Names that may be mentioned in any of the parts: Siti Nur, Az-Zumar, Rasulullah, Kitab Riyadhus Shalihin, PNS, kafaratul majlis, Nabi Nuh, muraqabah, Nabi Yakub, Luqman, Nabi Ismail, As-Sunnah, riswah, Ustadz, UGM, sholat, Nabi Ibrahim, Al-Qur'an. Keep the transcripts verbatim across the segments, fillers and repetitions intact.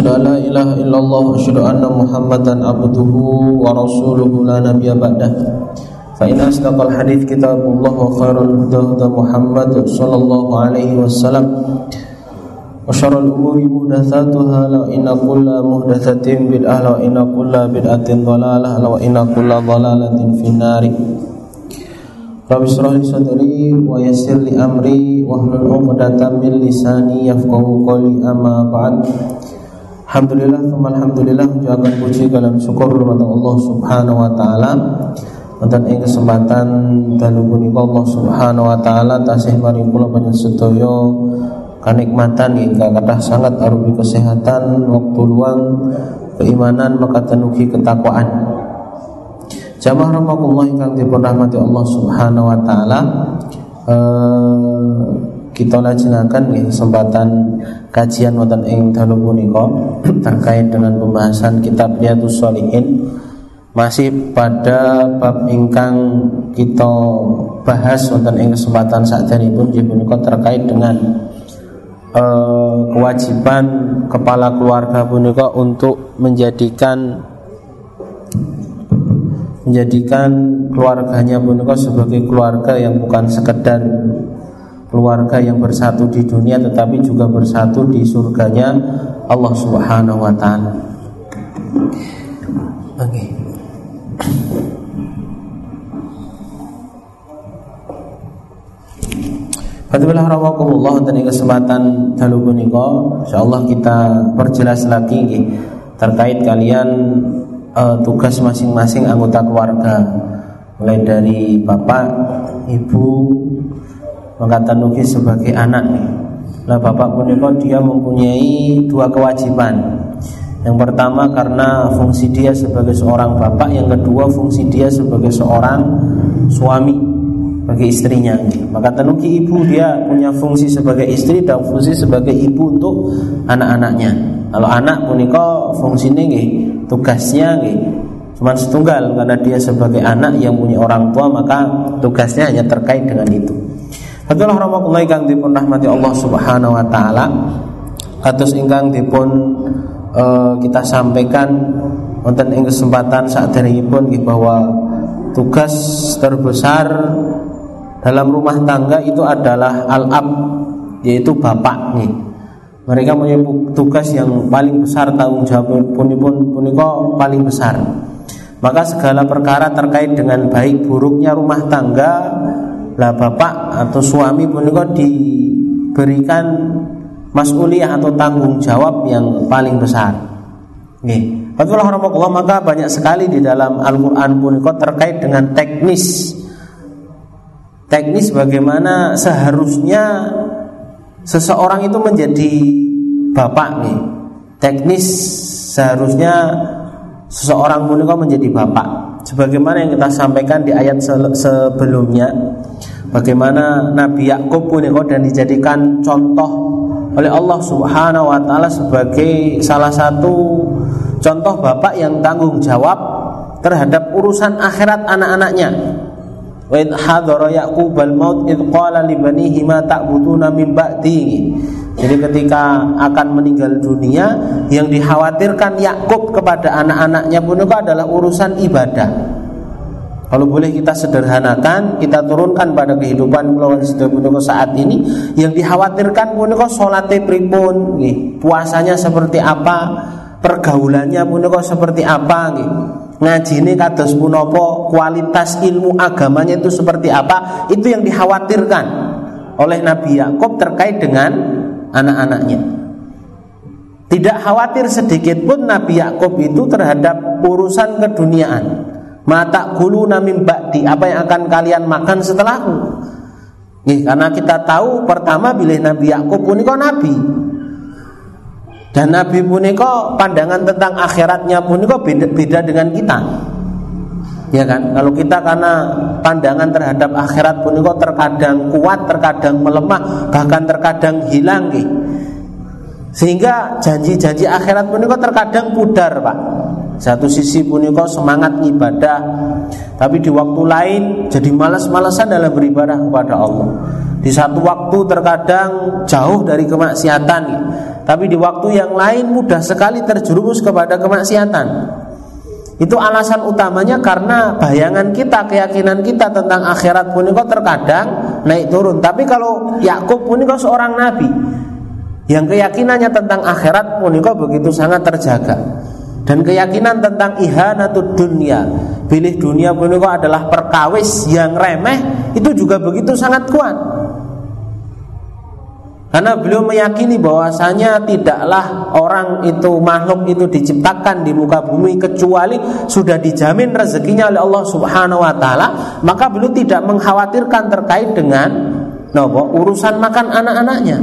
asyhadu alla ilaha illallah wa asyhadu anna muhammadan abduhu wa rasuluhu la nabiyya ba'dah. Fa inna asdaqal hadits kitabullah wa khairul huda Muhammad sallallahu alaihi wasallam wa syarrul umuri muhdatsatuha la inna kulla muhdatsatin bid'ah wa inna kulla bid'atin dhalalah wa inna kulla dhalalatin finnar. Rabbi syrah li sadri wa yassir li amri wahlul 'uqdatam min lisani yafqahu qawli amma ba'd. Alhamdulillah tsumma alhamdulillah, ucapkan puji dan syukur kepada Allah Subhanahu wa taala. Wonten ing kesempatan dalu punika Allah Subhanahu wa taala tasih maring kula panjenengan sedaya kanikmatan ingkang kathah sanget arupi kesehatan, waktu luang, keimanan mekaten ugi ketakwaan. Jamaah rahmatullah ingkang dipun rahmati Allah Subhanahu wa taala, eh, kita lajengaken nggih kesempatan kajian wonten ing dalu punika terkait dengan pembahasan Kitab Riyadhus Shalihin, masih pada bab ingkang kita bahas wonten ing kesempatan sakderipun inggih punika terkait dengan eh, kewajiban kepala keluarga punika untuk menjadikan menjadikan keluarganya punika sebagai keluarga yang bukan sekedar keluarga yang bersatu di dunia, tetapi juga bersatu di surganya Allah Subhanahu wa taala. Okay. Fadhilah rawakumullah tani kesempatan dalu punika insyaallah kita perjelas lagi terkait kalian Uh, tugas masing-masing anggota keluarga, mulai dari bapak, ibu, mengatakan nugi sebagai anak. Nah, bapak punika dia mempunyai dua kewajiban. Yang pertama karena fungsi dia sebagai seorang bapak, yang kedua fungsi dia sebagai seorang suami bagi istrinya. Maka tenugi ibu dia punya fungsi sebagai istri dan fungsi sebagai ibu untuk anak-anaknya. Kalau anak punika fungsinya nggih, tugasnya nggih cuma setunggal karena dia sebagai anak yang punya orang tua, maka tugasnya hanya terkait dengan itu. Fadhillah rahmatullahi kang dipun rahmati Allah Subhanahu wa taala. Kados ingkang dipun uh, kita sampaikan wonten ing kesempatan sakderengipun nggih bahwa tugas terbesar dalam rumah tangga itu adalah al-ab, yaitu bapak nggih. Mereka punya tugas yang paling besar, tanggung jawab punipun punika paling besar. Maka segala perkara terkait dengan baik buruknya rumah tangga, lah bapak atau suami punika diberikan mas'uliyah atau tanggung jawab yang paling besar. Nggih. Fadhillah rahimakumullah, maka banyak sekali di dalam Al-Qur'an punika terkait dengan teknis. Teknis bagaimana seharusnya seseorang itu menjadi bapak nih. Teknis seharusnya seseorang punika menjadi bapak. Sebagaimana yang kita sampaikan di ayat sebelumnya, bagaimana Nabi Yakub punika dan dijadikan contoh oleh Allah Subhanahu wa taala sebagai salah satu contoh bapak yang tanggung jawab terhadap urusan akhirat anak-anaknya. Wa idh hadara Yaqubal maut idh qala li banihi ma ta'buduna min ba'di. Jadi ketika akan meninggal dunia, yang dikhawatirkan Yakub kepada anak-anaknya pun itu adalah urusan ibadah. Kalau boleh kita sederhanakan, kita turunkan pada kehidupan kula sedaya saat ini, yang dikhawatirkan punika salate pripun, nggih, puasanya seperti apa, pergaulannya punika seperti apa nggih. Ngajine kados punapa, kualitas ilmu agamanya itu seperti apa, itu yang dikhawatirkan oleh Nabi Yakub terkait dengan anak-anaknya. Tidak khawatir sedikit pun Nabi Yakub itu terhadap urusan keduniaan. Mata gulu namim ba'di, apa yang akan kalian makan setelahku. Nggih, karena kita tahu pertama bilih Nabi Yakub punika nabi. Dan Nabi punika pandangan tentang akhiratnya punika beda-beda dengan kita, ya kan? Kalau kita karena pandangan terhadap akhirat punika terkadang kuat, terkadang melemah, bahkan terkadang hilang, gitu. Sehingga janji-janji akhirat punika terkadang pudar, Pak. Satu sisi punika semangat ibadah, tapi di waktu lain jadi malas-malasan dalam beribadah kepada Allah. Di satu waktu terkadang jauh dari kemaksiatan, tapi di waktu yang lain mudah sekali terjerumus kepada kemaksiatan. Itu alasan utamanya karena bayangan kita, keyakinan kita tentang akhirat punika terkadang naik turun. Tapi kalau Yakub punika seorang nabi yang keyakinannya tentang akhirat punika begitu sangat terjaga. Dan keyakinan tentang ihanatud dunia, pilih dunia punika adalah perkawis yang remeh, itu juga begitu sangat kuat. Karena beliau meyakini bahwasanya tidaklah orang itu, makhluk itu diciptakan di muka bumi kecuali sudah dijamin rezekinya oleh Allah Subhanahu wa taala, maka beliau tidak mengkhawatirkan terkait dengan nopo urusan makan anak-anaknya.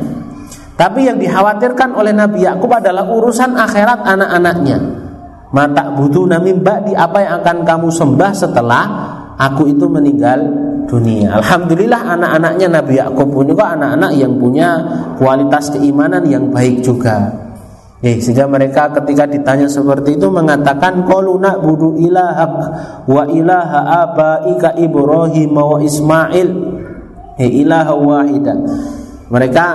Tapi yang dikhawatirkan oleh Nabi Yakub adalah urusan akhirat anak-anaknya. Mata butuh nami mbak di apa yang akan kamu sembah setelah aku itu meninggal dunia. Alhamdulillah anak-anaknya Nabi Yakub ini kok anak-anak yang punya kualitas keimanan yang baik juga. Eh, sehingga mereka ketika ditanya seperti itu mengatakan quluna budu ilahak wa ilaha abaika Ibrahim wa Ismail eh, ilaha wahidan. Mereka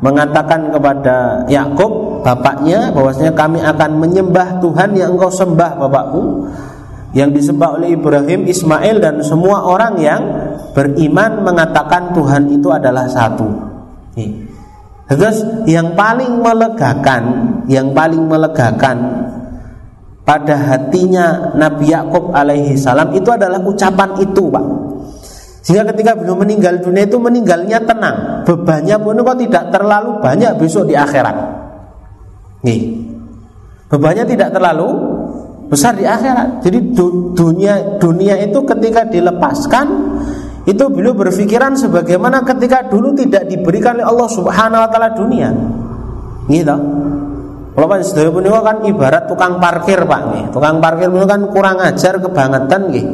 mengatakan kepada Yakub bapaknya bahwasanya kami akan menyembah Tuhan yang engkau sembah bapakku, yang disembah oleh Ibrahim, Ismail, dan semua orang yang beriman mengatakan Tuhan itu adalah satu. Terus yang paling melegakan, yang paling melegakan pada hatinya Nabi Yakub alaihi salam itu adalah ucapan itu, Pak. Sehingga ketika beliau meninggal dunia itu meninggalnya tenang, bebannya pun kok tidak terlalu banyak besok di akhirat. Nih, bebannya tidak terlalu besar di akhirat. Jadi dunia dunia itu ketika dilepaskan itu beliau berpikiran sebagaimana ketika dulu tidak diberikan oleh Allah Subhanahu wa taala dunia. Gitu. Kalau kan sedaya punika kan ibarat tukang parkir, Pak nggih. Tukang parkir punika kan kurang ajar kebangetan nggih.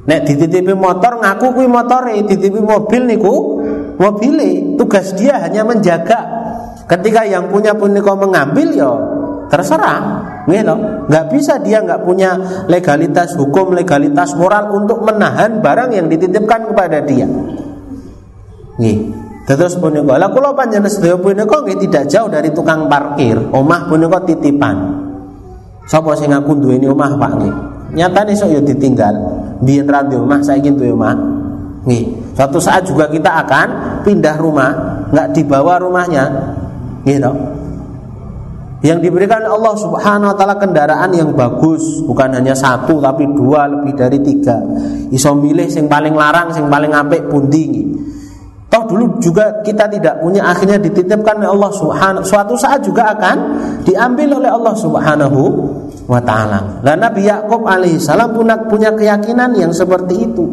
Nek dititipi motor ngaku kuwi motore, dititipi mobil niku mobile. Tugas dia hanya menjaga. Ketika yang punya punika mengambil ya terserah. Nggak bisa dia nggak punya legalitas hukum, legalitas moral untuk menahan barang yang dititipkan kepada dia. Nih, terus punika, lah kula panjenengan sedaya punika nggih tidak jauh dari tukang parkir. Omah punika titipan. Sapa sing ngaku duweni omah, Pak nggih? Nyatane sok ya ditinggal. Biyen ra duwe omah, saiki duwe omah. Nih, suatu saat juga kita akan pindah rumah, nggak dibawa rumahnya. Gitu. Yang diberikan Allah Subhanahu wa taala kendaraan yang bagus, bukan hanya satu tapi dua, lebih dari tiga. Iso milih sing paling larang, sing paling apik pundi nggih. Toh dulu juga kita tidak punya, akhirnya dititipkan oleh Allah Subhanahu. Suatu saat juga akan diambil oleh Allah Subhanahu wa taala. Lah Nabi Yakub alaihi salam punya keyakinan yang seperti itu.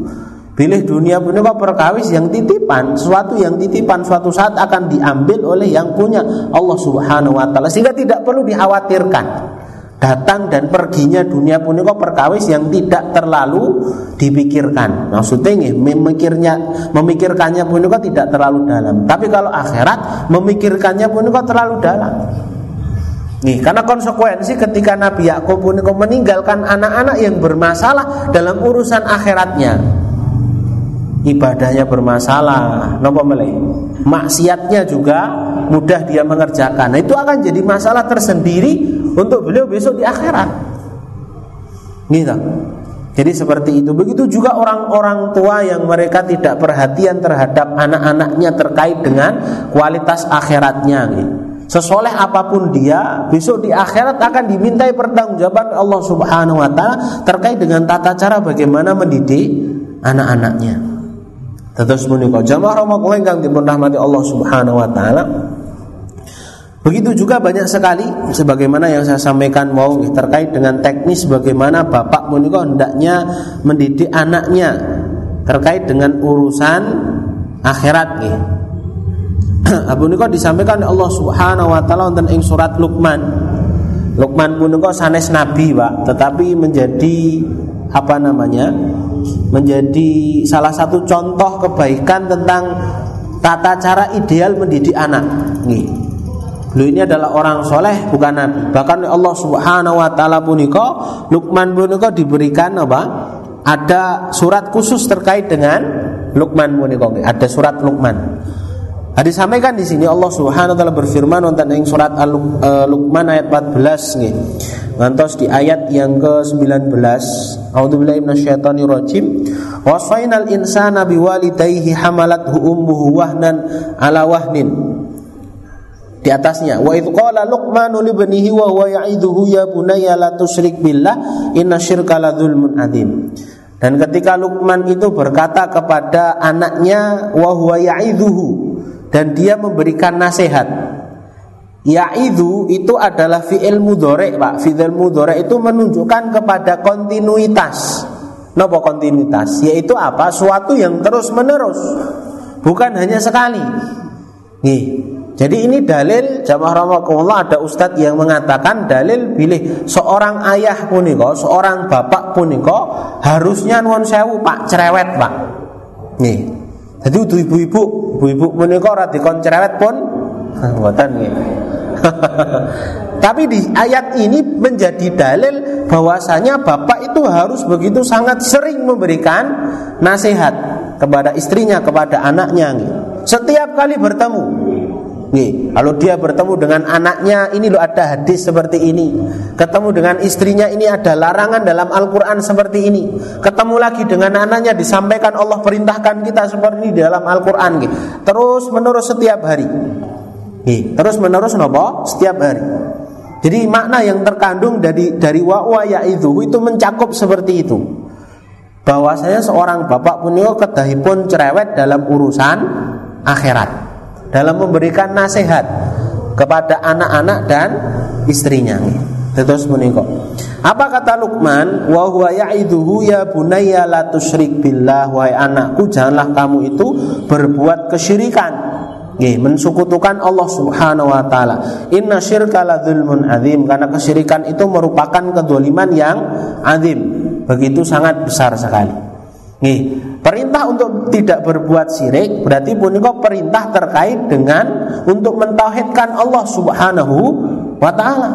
Pilih dunia punika perkawis yang titipan, sesuatu yang titipan suatu saat akan diambil oleh yang punya, Allah Subhanahu wa taala. Sehingga tidak perlu dikhawatirkan datang dan perginya dunia punika perkawis yang tidak terlalu dipikirkan. Maksudnya nggih, memikirnya memikirkannya punika tidak terlalu dalam. Tapi kalau akhirat memikirkannya punika terlalu dalam. Nih, karena konsekuensi ketika Nabi Yakub punika meninggalkan anak-anak yang bermasalah dalam urusan akhiratnya. Ibadahnya bermasalah, napa meleh? Maksiatnya juga mudah dia mengerjakan. Nah, itu akan jadi masalah tersendiri untuk beliau besok di akhirat. Gitu. Jadi seperti itu. Begitu juga orang-orang tua yang mereka tidak perhatian terhadap anak-anaknya terkait dengan kualitas akhiratnya. Gitu. Sesoleh apapun dia, besok di akhirat akan dimintai pertanggungjawaban Allah Subhanahu wa taala terkait dengan tata cara bagaimana mendidik anak-anaknya. Terus menika jamaah rahmatullah ingkang dipun rahmati Allah Subhanahu wa taala. Begitu juga banyak sekali sebagaimana yang saya sampaikan mau terkait dengan teknis bagaimana bapak menika hendaknya mendidik anaknya terkait dengan urusan akhirat nggih. Abu menika disampaikan oleh Allah Subhanahu wa taala wonten ing surat Luqman. Luqman menika sanes nabi, Pak, tetapi menjadi apa namanya? menjadi salah satu contoh kebaikan tentang tata cara ideal mendidik anak. Nggih. Beliau ini adalah orang soleh, bukan nabi. Bahkan Allah Subhanahu wa taala punika Luqman punika diberikan apa? Ada surat khusus terkait dengan Luqman menika nggih. Ada surat Luqman. Ada disampaikan di sini Allah Subhanahu wa taala berfirman wonten ing surat Luqman ayat empat belas nggih. Ngantos di ayat yang ke sembilan belas. A'udzubillahi minasyaitonirrajim. Wasainal insana biwalidayhi hamalathu ummuhu wahnan ala wahnin. Di atasnya wa idz qala luqmanu li banihi wa huwa ya'iduhu ya bunayya la tusyrik billah innasyirka la dzulmun adzim. Dan ketika Luqman itu berkata kepada anaknya wa huwa ya'iduhu, dan dia memberikan nasihat. Ya'idhu itu adalah fi'il mudhari', Pak. Fi'il mudhari' itu menunjukkan kepada kontinuitas. Napa kontinuitas? Yaitu apa? Suatu yang terus-menerus. Bukan hanya sekali. Nih. Jadi ini dalil jamaah rahimakumullah, ada ustadz yang mengatakan dalil bilih seorang ayah punika, seorang bapak punika harusnya nuwun sewu, Pak, cerewet, Pak. Nih. Jadi ibu-ibu, ibu-ibu punika ora dikon cerewet pun mboten nggih. Tapi di ayat ini menjadi dalil bahwasanya bapak itu harus begitu sangat sering memberikan nasihat kepada istrinya, kepada anaknya nih. Setiap kali bertemu nih, kalau dia bertemu dengan anaknya, ini loh ada hadis seperti ini. Ketemu dengan istrinya, ini ada larangan dalam Al-Qur'an seperti ini. Ketemu lagi dengan anaknya, disampaikan Allah perintahkan kita seperti ini dalam Al-Qur'an nih. Terus menerus setiap hari. Terus menerus nopo setiap hari. Jadi makna yang terkandung dari dari wa'wa ya'idhu itu mencakup seperti itu. Bahwasanya seorang bapak punika kedahipun cerewet dalam urusan akhirat, dalam memberikan nasihat kepada anak-anak dan istrinya. Terus punika. Apa kata Luqman? Wa huwa ya'idhu ya bunayya la tusyrik billah, wahai anakku janganlah kamu itu berbuat kesyirikan. Nggih, mensekutukan Allah Subhanahu wa taala. Inna syirka la dzulmun adzim, karena kesyirikan itu merupakan kedzaliman yang adzim, begitu sangat besar sekali. Nggih, perintah untuk tidak berbuat syirik berarti punika perintah terkait dengan untuk mentauhidkan Allah Subhanahu wa taala.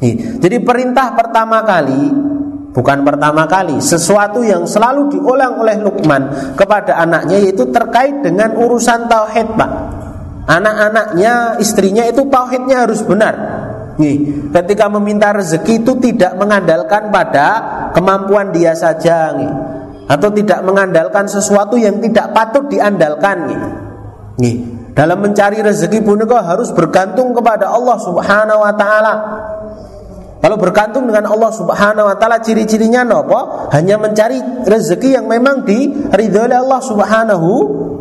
Nggih, jadi perintah pertama kali Bukan pertama kali, sesuatu yang selalu diulang oleh Luqman kepada anaknya yaitu terkait dengan urusan tauhid, Pak. Anak-anaknya, istrinya itu tauhidnya harus benar. Nih, ketika meminta rezeki itu tidak mengandalkan pada kemampuan dia saja, nih. Atau tidak mengandalkan sesuatu yang tidak patut diandalkan, nih. Nih, dalam mencari rezeki punika harus bergantung kepada Allah Subhanahu wa taala. Kalau bergantung dengan Allah Subhanahu wa taala ciri-cirinya napa? Hanya mencari rezeki yang memang diridhoi oleh Allah Subhanahu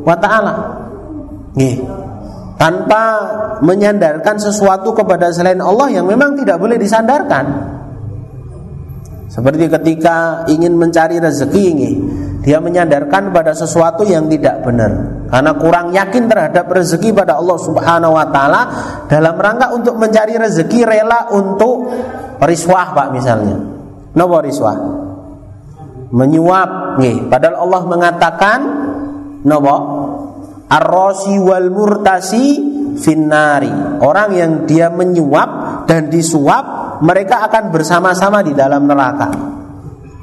wa taala. Nggih. Tanpa menyandarkan sesuatu kepada selain Allah yang memang tidak boleh disandarkan. Seperti ketika ingin mencari rezeki nggih, dia menyandarkan pada sesuatu yang tidak benar karena kurang yakin terhadap rezeki pada Allah Subhanahu wa taala, dalam rangka untuk mencari rezeki rela untuk riswah, Pak, misalnya. Napa riswah? Menyuap nggih. Padahal Allah mengatakan napa? Ar-rasi wal murtasi finnari. Orang yang dia menyuap dan disuap, mereka akan bersama-sama di dalam neraka.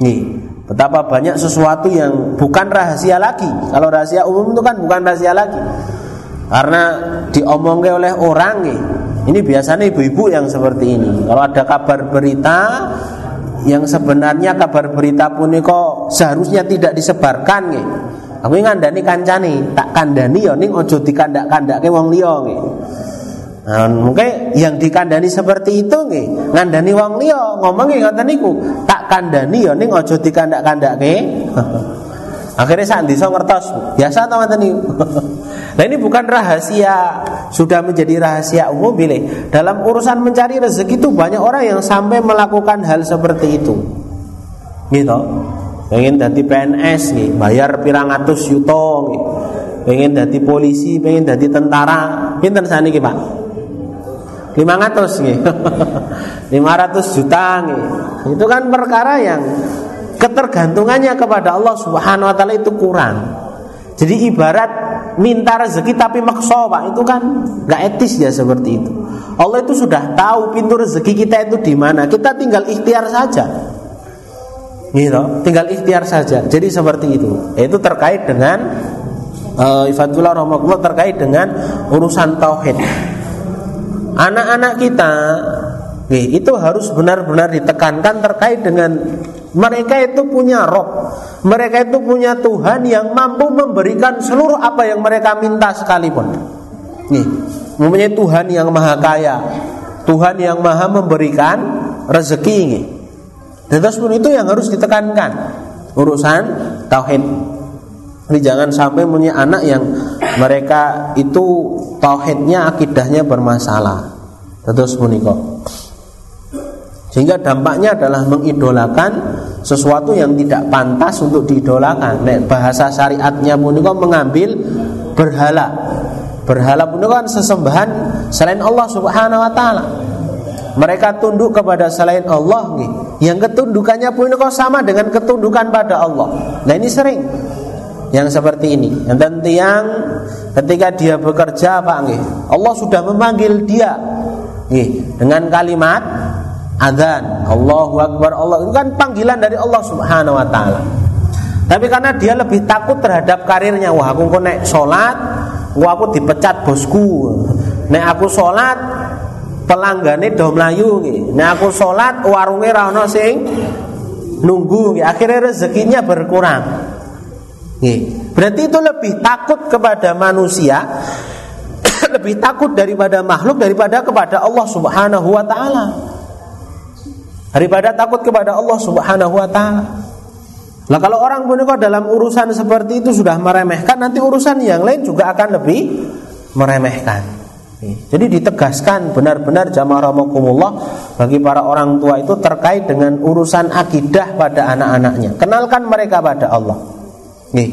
Nggih. Betapa banyak sesuatu yang bukan rahasia lagi. Kalau rahasia umum itu kan bukan rahasia lagi, karena diomongkan oleh orang nih. Ini biasanya ibu-ibu yang seperti ini. Kalau ada kabar berita yang sebenarnya kabar berita punika seharusnya tidak disebarkan nih. Aku ngandani kancane, tak kandani ya ning aja dikandak-kandake wong liya nih. Nah, mungkin yang dikandani seperti itu nggih, ngandani wong liya, ngomongi ngoten niku, tak kandani ya ning aja dikandak-kandake. Akhirnya sak desa ngertos, biasa ta ngoten niku. Nah, ini bukan rahasia, sudah menjadi rahasia umum bilih. Dalam urusan mencari rezeki itu banyak orang yang sampai melakukan hal seperti itu. Gitu. Pengen dadi P N S nggih, bayar pirang atus yuta nggih. Pengen dadi polisi, pengen dadi tentara. Pinten saniki, Pak? lima ratus nggih. lima ratus juta nggih. Itu kan perkara yang ketergantungannya kepada Allah Subhanahu wa taala itu kurang. Jadi ibarat minta rezeki tapi maksa, Pak. Itu kan enggak etis ya seperti itu. Allah itu sudah tahu pintu rezeki kita itu di mana. Kita tinggal ikhtiar saja. gitu. Tinggal ikhtiar saja. Jadi seperti itu. Itu terkait dengan uh, Ifatullah Rahmatullah, terkait dengan urusan tauhid. Anak-anak kita nih, itu harus benar-benar ditekankan terkait dengan mereka itu punya Rob, mereka itu punya Tuhan yang mampu memberikan seluruh apa yang mereka minta sekalipun. Nih, mempunyai Tuhan yang maha kaya, Tuhan yang maha memberikan rezeki nih. Dan terus pun itu yang harus ditekankan urusan tauhid. Jadi jangan sampai punya anak yang mereka itu tauhidnya, akidahnya bermasalah. Terus menikah. Sehingga dampaknya adalah mengidolakan sesuatu yang tidak pantas untuk diidolakan. Nek bahasa syariatnya menikah mengambil berhala. Berhala menikah kan sesembahan selain Allah Subhanahu Wa Taala. Mereka tunduk kepada selain Allah. Yang ketundukannya menikah sama dengan ketundukan pada Allah. Nah ini sering yang seperti ini. Dan tiang ketika dia bekerja Pak, Allah sudah memanggil dia dengan kalimat azan, Allahu Akbar Allah. Itu kan panggilan dari Allah Subhanahu Wa Taala. Tapi karena dia lebih takut terhadap karirnya. Wah aku nek sholat, wah aku dipecat bosku. Nek aku sholat pelanggannya do mlayu. Nek aku sholat warunge ra ono sing nunggu. Akhirnya rezekinya berkurang. Berarti itu lebih takut kepada manusia, lebih takut daripada makhluk daripada kepada Allah Subhanahu Wa Taala, daripada takut kepada Allah Subhanahu Wa Taala. Nah kalau orang punika dalam urusan seperti itu sudah meremehkan, nanti urusan yang lain juga akan lebih meremehkan. Jadi ditegaskan benar-benar jamaah rahmakumullah bagi para orang tua itu terkait dengan urusan akidah pada anak-anaknya. Kenalkan mereka pada Allah. Nih,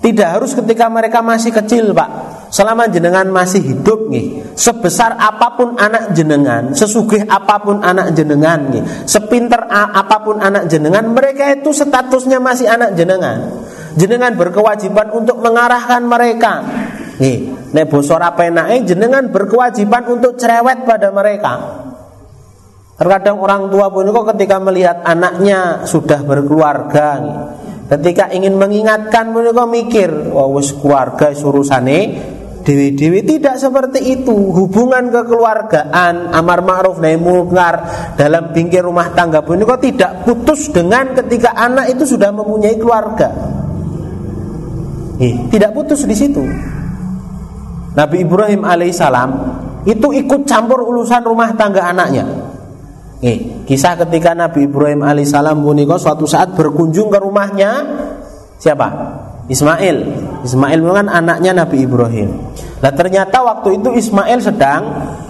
tidak harus ketika mereka masih kecil Pak. Selama jenengan masih hidup nih, sebesar apapun anak jenengan, sesugih apapun anak jenengan nih, sepinter apapun anak jenengan, mereka itu statusnya masih anak jenengan. Jenengan berkewajiban untuk mengarahkan mereka nih. Nek basa ra penake jenengan berkewajiban untuk cerewet pada mereka. Terkadang orang tua pun kok ketika melihat anaknya sudah berkeluarga nih, ketika ingin mengingatkan mereka mikir, wah wis keluarga surusane dewi-dewi. Tidak seperti itu. Hubungan kekeluargaan, amar ma'ruf nahi munkar dalam bingkai rumah tangga mereka tidak putus dengan ketika anak itu sudah mempunyai keluarga. Tidak putus di situ. Nabi Ibrahim alaihissalam itu ikut campur urusan rumah tangga anaknya. Nih, kisah ketika Nabi Ibrahim alaihissalam puniko suatu saat berkunjung ke rumahnya siapa? Ismail. Ismail kan anaknya Nabi Ibrahim. Nah ternyata waktu itu Ismail sedang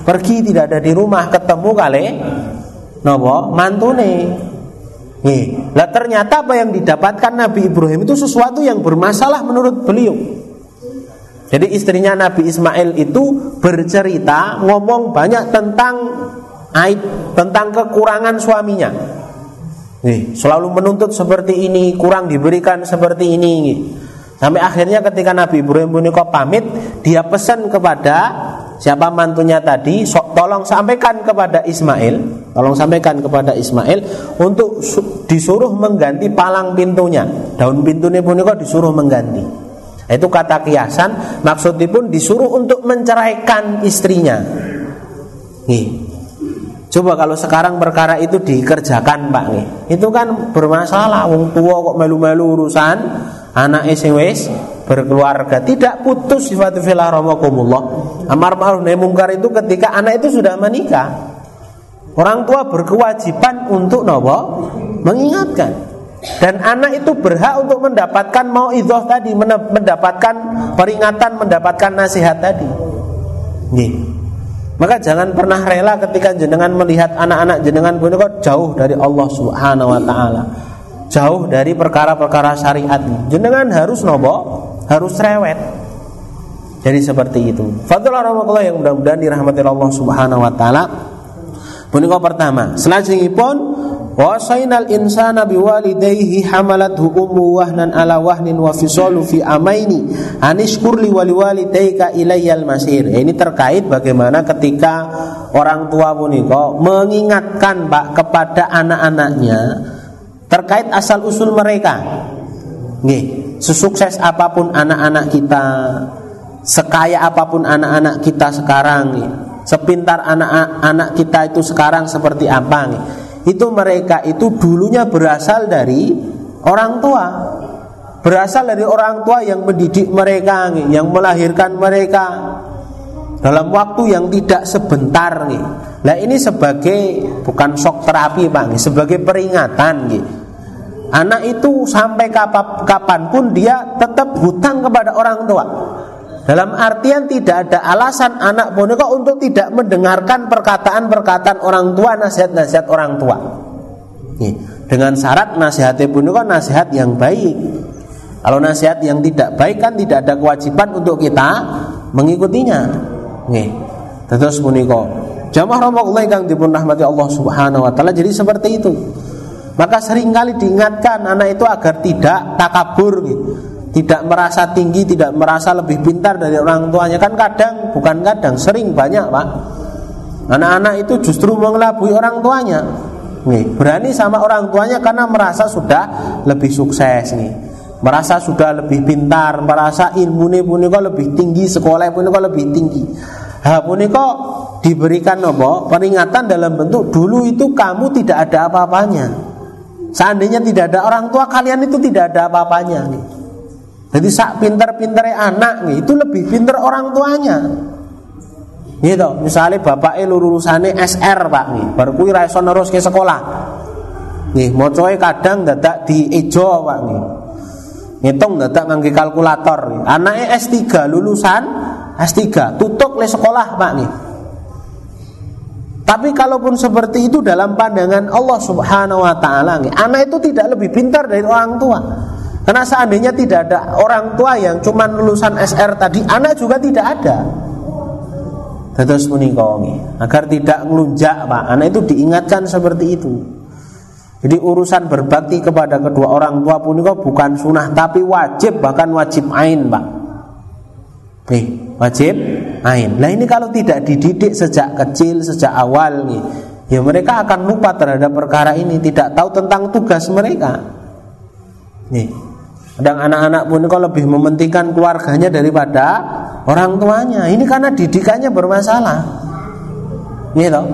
pergi, tidak ada di rumah, ketemu kali nopo mantune. Nih, nah ternyata apa yang didapatkan Nabi Ibrahim itu sesuatu yang bermasalah menurut beliau. Jadi istrinya Nabi Ismail itu bercerita, ngomong banyak tentang aib, tentang kekurangan suaminya. Nih, selalu menuntut seperti ini, kurang diberikan seperti ini. Nih. Sampai akhirnya ketika Nabi Ibrahim puniko pamit, dia pesan kepada siapa mantunya tadi, so, tolong sampaikan kepada Ismail, tolong sampaikan kepada Ismail untuk su- disuruh mengganti palang pintunya. Daun pintunya puniko disuruh mengganti. Itu kata kiasan, maksudipun disuruh untuk menceraikan istrinya. Nih. Coba kalau sekarang perkara itu dikerjakan Pak nih, itu kan bermasalah. Wong tua kok melu-melu urusan anak S W S berkeluarga. Tidak putus sifat filah rahmakumullah. Amar ma'ruf nahi mungkar itu ketika anak itu sudah menikah. Orang tua berkewajiban untuk nopo mengingatkan. Dan anak itu berhak untuk mendapatkan mau'izah tadi, mendapatkan peringatan, mendapatkan nasihat tadi. Nih. Maka jangan pernah rela ketika jenengan melihat anak-anak jenengan punika jauh dari Allah Subhanahu Wa Taala, jauh dari perkara-perkara syariat. Jenengan harus nobo, harus cerewet. Jadi seperti itu. Fadlullah rahmatullah yang mudah-mudahan dirahmati Allah Subhanahu Wa Taala. Punika pertama. Selajengipun wasainal insana biwalidayhi hamalathu ummu wahnan ala wahnin wa fisalu fi amaini anishkurli waliwalidayka ilayyal masir. Ini terkait bagaimana ketika orang tua punika mengingatkan Pak kepada anak-anaknya terkait asal-usul mereka. Nggih, sesukses apapun anak-anak kita, sekaya apapun anak-anak kita sekarang, nggih, sepintar anak-anak kita itu sekarang seperti apa, nggih, itu mereka itu dulunya berasal dari orang tua. Berasal dari orang tua yang mendidik mereka, nggih, yang melahirkan mereka dalam waktu yang tidak sebentar, nggih. Nah, ini sebagai bukan shock terapi, Pak, nggih, sebagai peringatan, nggih. Anak itu sampai kapanpun dia tetap hutang kepada orang tua. Dalam artian tidak ada alasan anak boneka untuk tidak mendengarkan perkataan-perkataan orang tua, nasihat-nasihat orang tua. Dengan syarat nasihatnya boneka nasihat yang baik. Kalau nasihat yang tidak baik kan tidak ada kewajiban untuk kita mengikutinya. Terus boneka jamaah rahmatullahi kang dipun rahmati Allah subhanahu wa ta'ala. Jadi seperti itu. Maka seringkali diingatkan anak itu agar tidak takabur, gitu. Tidak merasa tinggi, tidak merasa lebih pintar dari orang tuanya. Kan kadang, bukan kadang, sering banyak, Pak, anak-anak itu justru mengelabui orang tuanya, nih, berani sama orang tuanya karena merasa sudah lebih sukses, nih, merasa sudah lebih pintar, merasa ilmunya punika lebih tinggi, sekolah punika lebih tinggi. Ha punika diberikan apa? Peringatan dalam bentuk dulu itu kamu tidak ada apa-apanya. Seandainya tidak ada orang tua kalian itu tidak ada apa-apanya, nih. Jadi sak pinter-pinternya anak nih, itu lebih pinter orang tuanya. Gitu. Misalnya bapaknya lulusannya S R, Pak, nih, baru kuwi ra iso nerus ke sekolah. Nih, mocoe kadang dadak di ejo, Pak, nih. Ngitung dadak ngangge kalkulator. Nih. Anaknya S tiga lulusan S tiga, tutup le sekolah, Pak, nih. Tapi kalaupun seperti itu dalam pandangan Allah Subhanahu wa taala, anak itu tidak lebih pintar dari orang tua. Karena seandainya tidak ada orang tua yang cuma lulusan S R tadi, anak juga tidak ada. Terus menikah, agar tidak ngelunjak, Pak. Anak itu diingatkan seperti itu. Jadi urusan berbakti kepada kedua orang tua punika bukan sunah tapi wajib, bahkan wajib ain, Pak. Eh, wajib ain. Nah, ini kalau tidak dididik sejak kecil, sejak awal nih, ya mereka akan lupa terhadap perkara ini, tidak tahu tentang tugas mereka. Nih, kadang anak-anak pun kalau lebih mementingkan keluarganya daripada orang tuanya. Ini karena didikannya bermasalah. Nih toh.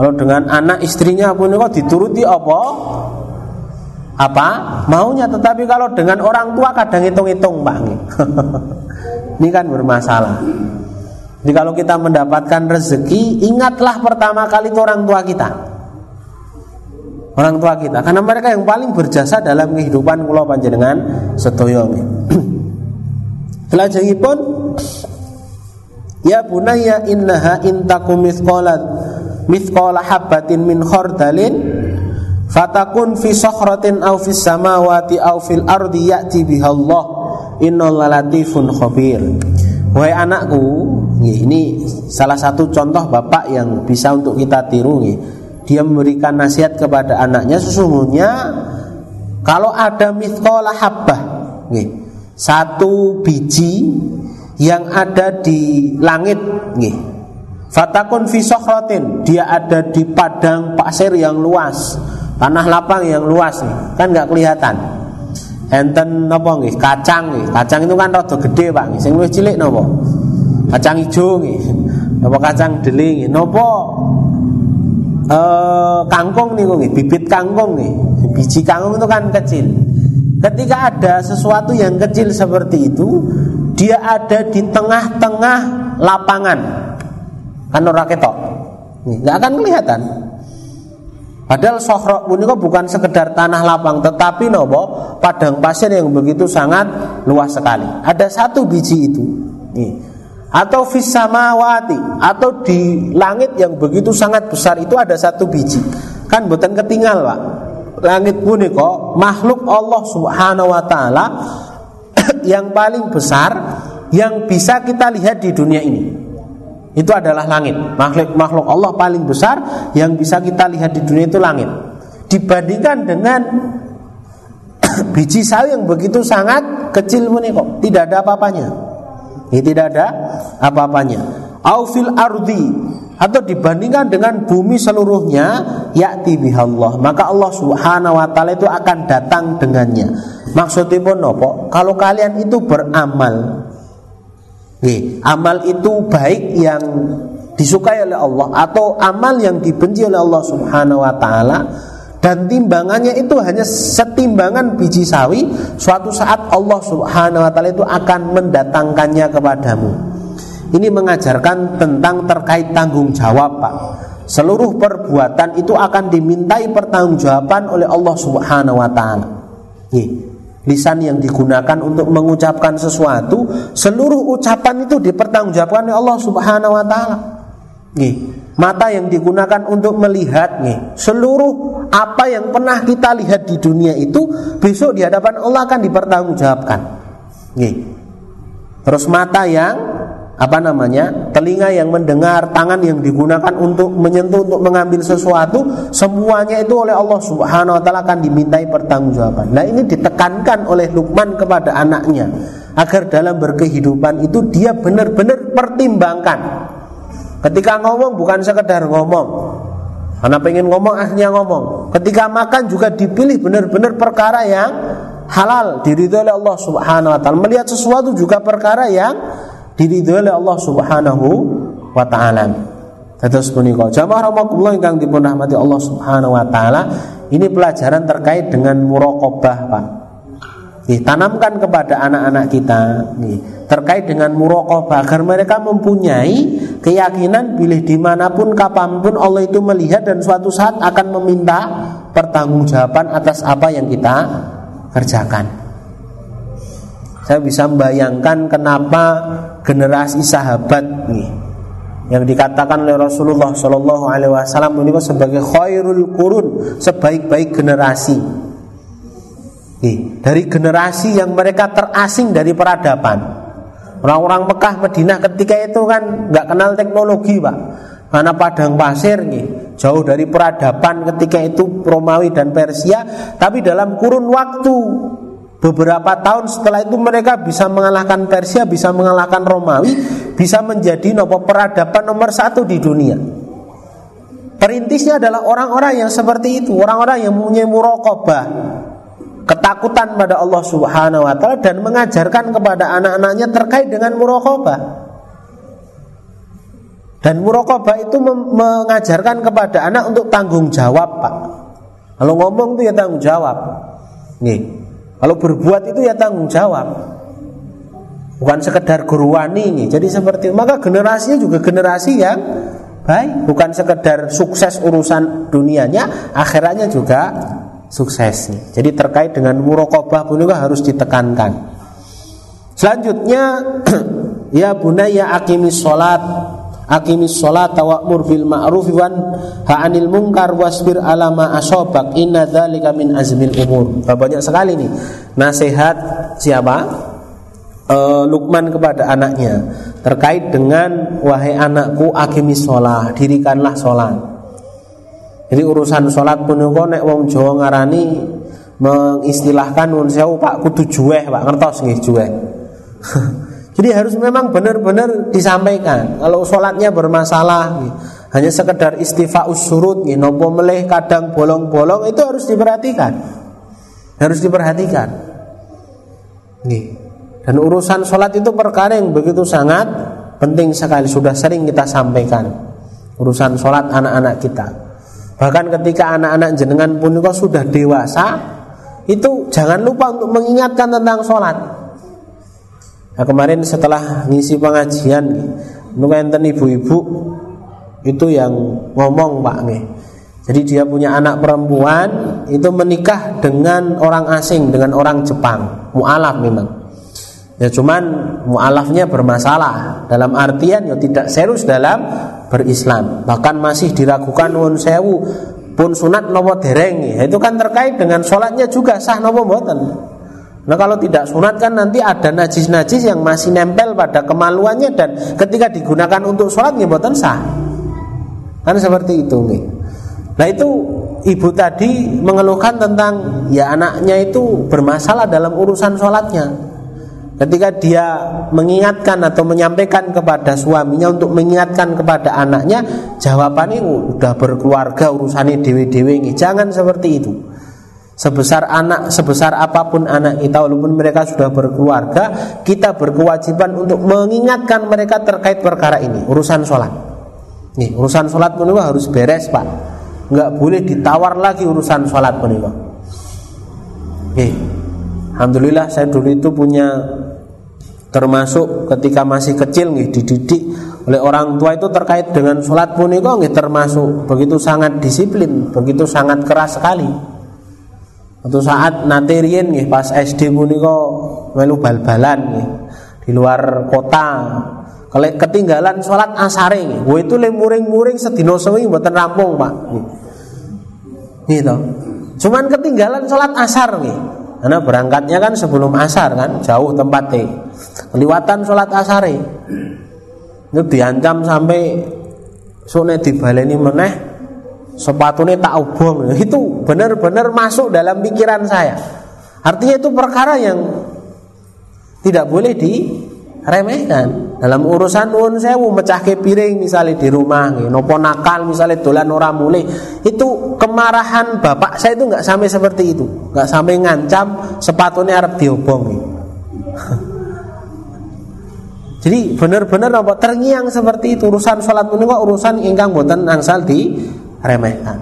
Kalau dengan anak istrinya pun kalau dituruti apa? Apa? Maunya. Tetapi kalau dengan orang tua kadang hitung-hitung, Pak. Ini kan bermasalah. Jadi kalau kita mendapatkan rezeki, ingatlah pertama kali itu orang tua kita. Orang tua kita, karena mereka yang paling berjasa dalam kehidupan kula panjenengan sedaya. Selajengipun, ya bunayya innaha intakum mithqalat mithqala habatin min khardalin fatakun fi sakhratin aw fis samawati aw fil ardi ya'ti biha Allah. Innal latifun khabir. Wahai anakku, ini salah satu contoh bapak yang bisa untuk kita tiru. Dia memberikan nasihat kepada anaknya. Sesungguhnya kalau ada mithqalah habbah, satu biji yang ada di langit, fatakun fi sakhratin, dia ada di padang pasir yang luas, tanah lapang yang luas, kan gak kelihatan. Enten napa nggih? Kacang nggih. Kacang itu kan rada gede, Pak. Sing luwih cilik napa? Kacang ijo nggih. Napa kacang deling nggih? Napa eh kangkung niku nggih, bibit kangkung nggih. Biji kangkung itu kan kecil. Ketika ada sesuatu yang kecil seperti itu, dia ada di tengah-tengah lapangan. Kan ora ketok. Nggih, enggak akan kelihatan. Padahal sohrok punika bukan sekedar tanah lapang, tetapi nopo padang pasir yang begitu sangat luas sekali. Ada satu biji itu, nih. Atau fis samawati, atau di langit yang begitu sangat besar itu ada satu biji. Kan boten ketinggal, Pak. Langit punika makhluk Allah Subhanahu wa taala yang paling besar yang bisa kita lihat di dunia ini. Itu adalah langit. Makhluk-makhluk Allah paling besar yang bisa kita lihat di dunia itu langit. Dibandingkan dengan biji sawi yang begitu sangat kecil menikok, tidak ada apa-apanya. Ini tidak ada apa-apanya. Au fil ardi, atau dibandingkan dengan bumi seluruhnya, yakti bihallah, maka Allah Subhanahu wa taala itu akan datang dengannya. Maksudnya pun nopo, kalau kalian itu beramal, nggih, amal itu baik yang disukai oleh Allah atau amal yang dibenci oleh Allah Subhanahu wa taala, dan timbangannya itu hanya setimbangan biji sawi, suatu saat Allah Subhanahu wa taala itu akan mendatangkannya kepadamu. Ini mengajarkan tentang terkait tanggung jawab, Pak. Seluruh perbuatan itu akan dimintai pertanggungjawaban oleh Allah Subhanahu wa taala. Nggih. Lisan yang digunakan untuk mengucapkan sesuatu, seluruh ucapan itu dipertanggungjawabkan oleh Allah Subhanahu wa taala. Nggih. Mata yang digunakan untuk melihat, nggih, seluruh apa yang pernah kita lihat di dunia itu besok di hadapan Allah akan dipertanggungjawabkan. Nggih. Terus mata yang apa namanya, telinga yang mendengar, tangan yang digunakan untuk menyentuh, untuk mengambil sesuatu, semuanya itu oleh Allah Subhanahu wa taala akan dimintai pertanggungjawaban. Nah, ini ditekankan oleh Luqman kepada anaknya agar dalam berkehidupan itu dia benar-benar pertimbangkan. Ketika ngomong bukan sekedar ngomong karena pengen ngomong akhirnya ngomong. Ketika makan juga dipilih benar-benar perkara yang halal, diridhoi oleh Allah Subhanahu wa taala. Melihat sesuatu juga perkara yang diridhoi oleh Allah Subhanahu wa taala. Terus punika jamaah rahimakumullah ingkang dipun rahmati Allah Subhanahu wa taala, ini pelajaran terkait dengan muraqabah, Pak. Nih, tanamkan kepada anak-anak kita nih, terkait dengan muraqabah agar mereka mempunyai keyakinan bila dimanapun kapanpun Allah itu melihat dan suatu saat akan meminta pertanggungjawaban atas apa yang kita kerjakan. Saya bisa membayangkan kenapa generasi sahabat nih, yang dikatakan oleh Rasulullah Shallallahu Alaihi Wasallam ini sebagai khairul qurun, sebaik-baik generasi. Nih, dari generasi yang mereka terasing dari peradaban, orang-orang Mekah, Madinah ketika itu kan nggak kenal teknologi, Pak, karena padang pasir nih, jauh dari peradaban ketika itu Romawi dan Persia. Tapi dalam kurun waktu beberapa tahun setelah itu mereka bisa mengalahkan Persia, bisa mengalahkan Romawi, bisa menjadi nopo peradaban nomor satu di dunia. Perintisnya adalah orang-orang yang seperti itu, orang-orang yang punya muraqabah, ketakutan pada Allah Subhanahu wa taala, dan mengajarkan kepada anak-anaknya terkait dengan muraqabah. Dan muraqabah itu mem- mengajarkan kepada anak untuk tanggung jawab, Pak. Kalau ngomong itu ya tanggung jawab. Nih. Kalau berbuat itu ya tanggung jawab. Bukan sekedar guruani. Jadi seperti maka generasinya juga generasi yang baik, bukan sekedar sukses urusan dunianya, akhiratnya juga sukses. Jadi terkait dengan muraqabah pun juga harus ditekankan. Selanjutnya ya bunayya aqimis shalat, aqimis sholata wa'mur bil ma'rufi wanha'anil munkar wasbir ala ma asabak inna dzalika min azmil umur. Banyak sekali nih nasihat siapa? E, Luqman kepada anaknya terkait dengan wahai anakku aqimis sholat, dirikanlah sholat. Jadi urusan sholat punika nek wong Jawa ngarani mengistilahkan nun sewu Pak kudu juweh, Pak, ngertos nggih juweh. Jadi harus memang benar-benar disampaikan. Kalau sholatnya bermasalah, hanya sekedar istifa'us surut, nopo meleh kadang bolong-bolong, itu harus diperhatikan. Harus diperhatikan. Dan urusan sholat itu perkara yang begitu sangat penting sekali. Sudah sering kita sampaikan urusan sholat anak-anak kita. Bahkan ketika anak-anak jenengan pun kok sudah dewasa, itu jangan lupa untuk mengingatkan tentang sholat. Nah, kemarin setelah ngisi pengajian niku enten ibu-ibu itu yang ngomong, Pak, nggih. Jadi dia punya anak perempuan itu menikah dengan orang asing, dengan orang Jepang, mualaf memang. Ya cuman mualafnya bermasalah dalam artian ya tidak serius dalam berislam, bahkan masih diragukan nuwun sewu pun sunat napa dereng. Ya, itu kan terkait dengan sholatnya juga sah napa mboten. Nah kalau tidak sunat kan nanti ada najis-najis yang masih nempel pada kemaluannya, dan ketika digunakan untuk sholat nggih mboten sah. Kan seperti itu nggih. Nah itu ibu tadi mengeluhkan tentang ya anaknya itu bermasalah dalam urusan sholatnya. Ketika dia mengingatkan atau menyampaikan kepada suaminya untuk mengingatkan kepada anaknya, jawabannya udah berkeluarga urusannya dewe-dewe. Jangan seperti itu. Sebesar anak, sebesar apapun anak kita, walaupun mereka sudah berkeluarga, kita berkewajiban untuk mengingatkan mereka terkait perkara ini. Urusan sholat nih, urusan sholat menikah harus beres pak. Nggak boleh ditawar lagi urusan sholat menikah. Nih, alhamdulillah saya dulu itu punya, termasuk ketika masih kecil nih, dididik oleh orang tua itu terkait dengan sholat menikah nih, termasuk begitu sangat disiplin, begitu sangat keras sekali. Suatu saat nanti rien nggih pas S D punika melu bal-balan nggih di luar kota. Kalau ketinggalan salat asare nggih, wo itu le muring-muring sedina sewengi mboten rampung, Pak. Nggih to. Cuman ketinggalan salat asar nggih. Karena berangkatnya kan sebelum asar kan, jauh tempatnya. Keliwatan salat asare. Itu diancam sampai sune dibaleni meneh. Sepatunya tak obong. Itu benar-benar masuk dalam pikiran saya. Artinya itu perkara yang tidak boleh diremehkan. Dalam urusan nuwun sewu mecahke piring misalnya di rumah, nopo nakal misalnya dolan ora mulih, itu kemarahan bapak saya itu nggak sampai seperti itu, nggak sampai ngancam sepatunya arep diobong. Jadi benar-benar nopo terngiang seperti itu. Urusan salat menika urusan ingkang boten angsal di remehkan.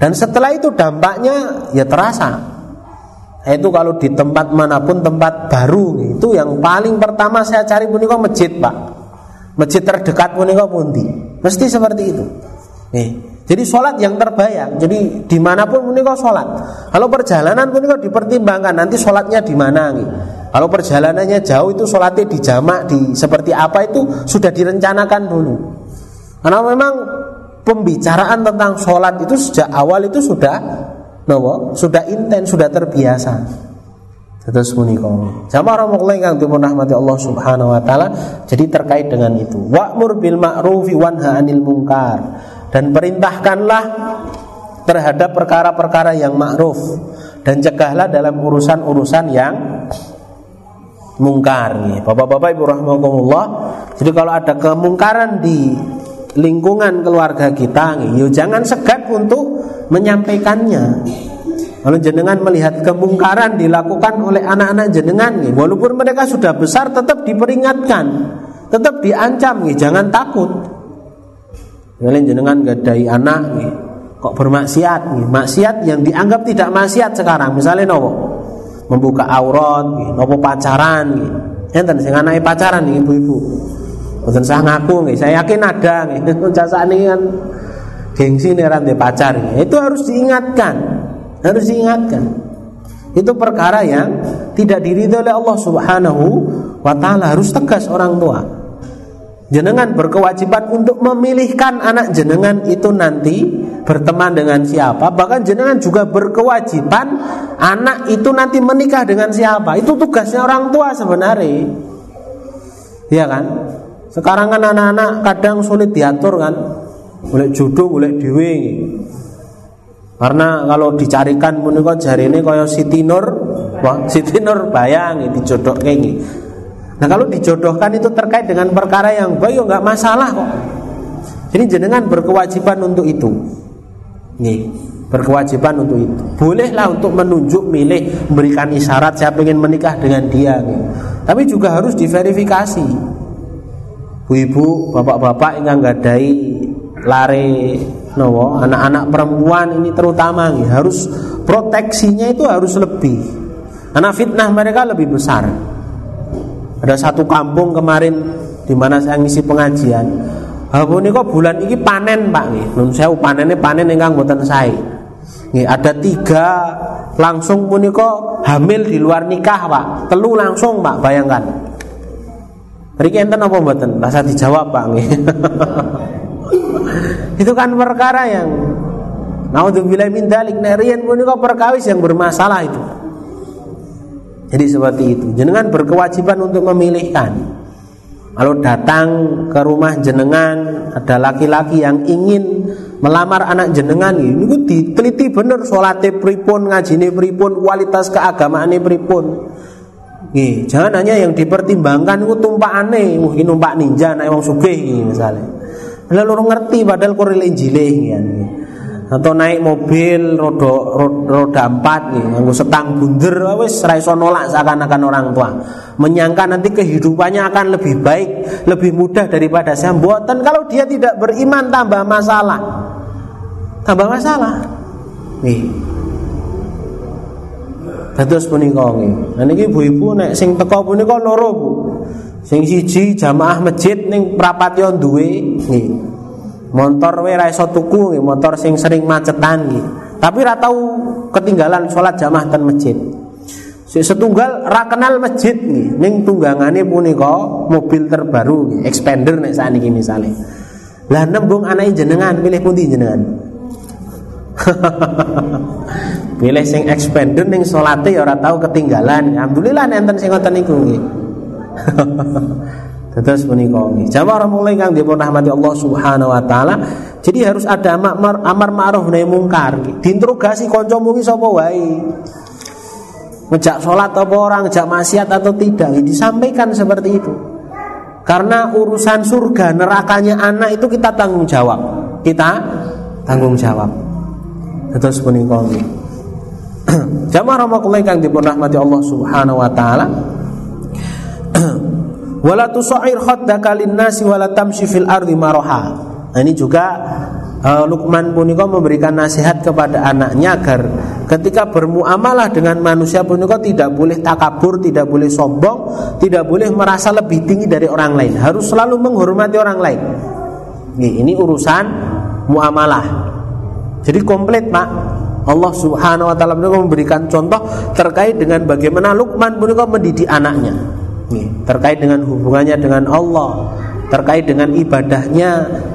Dan setelah itu dampaknya ya terasa. Itu kalau di tempat manapun, tempat baru, itu yang paling pertama saya cari punika masjid pak. Masjid terdekat punika pundi. Mesti seperti itu. Nih, jadi sholat yang terbayang. Jadi dimanapun punika sholat. Kalau perjalanan punika dipertimbangkan nanti sholatnya di mana. Kalau perjalanannya jauh itu sholatnya di jamak, di seperti apa itu sudah direncanakan dulu. Karena memang pembicaraan tentang sholat itu sejak awal itu sudah nopo, sudah intens, sudah terbiasa. Terus menikah. Sama rahmatullahi kang dipun rahmati Allah Subhanahu wa taala. Jadi terkait dengan itu, wa'mur bil ma'rufi wanha 'anil munkar. Dan perintahkanlah terhadap perkara-perkara yang ma'ruf dan cegahlah dalam urusan-urusan yang mungkar. Bapak-bapak Ibu rahimakumullah, jadi kalau ada kemungkaran di lingkungan keluarga kita, yo jangan segan untuk menyampaikannya. Kalau jenengan melihat kemungkaran dilakukan oleh anak-anak jenengan, walaupun mereka sudah besar, tetap diperingatkan, tetap diancam, jangan takut. Kalian jenengan gadai anak, kok bermaksiat, maksiat yang dianggap tidak maksiat sekarang, misalnya nopo membuka aurat, nopo pacaran, enten sing anake pacaran ibu-ibu. Mboten sah ngaku nggih. Saya yakin ada nggih. Jasane kan gengsi nek rande pacar. Itu harus diingatkan. Harus diingatkan. Itu perkara yang tidak diridhoi oleh Allah Subhanahu wa taala. Harus tegas orang tua. Jenengan berkewajiban untuk memilihkan anak jenengan itu nanti berteman dengan siapa. Bahkan jenengan juga berkewajiban anak itu nanti menikah dengan siapa. Itu tugasnya orang tua sebenarnya. Iya kan? Sekarang kan anak-anak kadang sulit diatur kan, boleh jodoh, boleh dewe. Karena kalau dicarikan punika jarine kaya Siti Nur, wah Siti Nur bayang dijodohke iki. Nah kalau dijodohkan itu terkait dengan perkara yang baik, enggak masalah kok. Jadi jenengan berkewajiban untuk itu. Nih, berkewajiban untuk itu. Bolehlah untuk menunjuk milih, memberikan isyarat saya ingin menikah dengan dia. Nih. Tapi juga harus diverifikasi. Ibu, bapak-bapak ingkang gadai lare nowo, anak-anak perempuan ini terutama nih, harus proteksinya itu harus lebih. Karena fitnah mereka lebih besar. Ada satu kampung kemarin di mana saya ngisi pengajian. Ha punika bulan iki panen, Pak nggih. Nun sewu panene panen ingkang boten sae. Nggih, ada tiga langsung punika hamil di luar nikah, Pak. Telu langsung, Pak, bayangkan. Riki enten apa mboten? Rasa dijawab Pak nggih. Itu kan perkara yang naudzubillahi min dzalik, narian punika perkawis yang bermasalah itu. Jadi seperti itu. Jenengan berkewajiban untuk memilihkan. Kalau datang ke rumah jenengan ada laki-laki yang ingin melamar anak jenengan, niku diteliti bener salate pripun, ngajine pripun, kualitas keagamaane pripun. Nggih, jangan hanya yang dipertimbangkan iku tumpakane, wah iki numpak ninja nek wong sugih iki misale. Lah loro ngerti padahal koril Injile ya. Atau naik mobil roda roda empat nggih, nganggo setang bunder wis ra iso nolak seakan-akan orang tua. Menyangka nanti kehidupannya akan lebih baik, lebih mudah daripada saya. Mboten, kalau dia tidak beriman tambah masalah. Tambah masalah. Nggih. Terus punika nggih. Nah niki ibu-ibu nek sing teka punika loro, Bu. Sing siji jamaah masjid ning Prapatya duwe nggih. Montor wae ra iso tuku nggih, montor sing sering macetan nggih. Tapi ra tau ketinggalan salat jamaah ten masjid. Sing setunggal ra kenal masjid nggih, ning tunggangane punika mobil terbaru nggih, Expander nek sakniki misale. Lah nembung anake jenengan pilih pundi jenengan? Pilih sing Expander ning salate ya ora tau ketinggalan. Alhamdulillah enten sing ngoten niku nggih. Terus punika nggih. Jamaah mulai kang dipun rahmati Allah Subhanahu wa taala. Jadi harus ada amar amar ma'ruf nahi mungkar. Diinterogasi kancamu ki sapa wae. Ngejak salat apa orang, ngejak maksiat atau tidak. Disampaikan seperti itu. Karena urusan surga nerakanya anak itu kita tanggung jawab. Kita tanggung jawab. Terus punika nggih. Jamaah rahmatullah kang dipun rahmati Allah Subhanahu wa taala. Wala tusair khaddaka lin-nasi wala tamshi fil ardi maraha. Ini juga uh, Luqman punika memberikan nasihat kepada anaknya agar ketika bermuamalah dengan manusia punika tidak boleh takabur, tidak boleh sombong, tidak boleh merasa lebih tinggi dari orang lain. Harus selalu menghormati orang lain. Nggih, ini urusan muamalah. Jadi komplit Pak. Allah Subhanahu wa taala memberikan contoh terkait dengan bagaimana Luqman punika mendidik anaknya. Nggih, terkait dengan hubungannya dengan Allah, terkait dengan ibadahnya,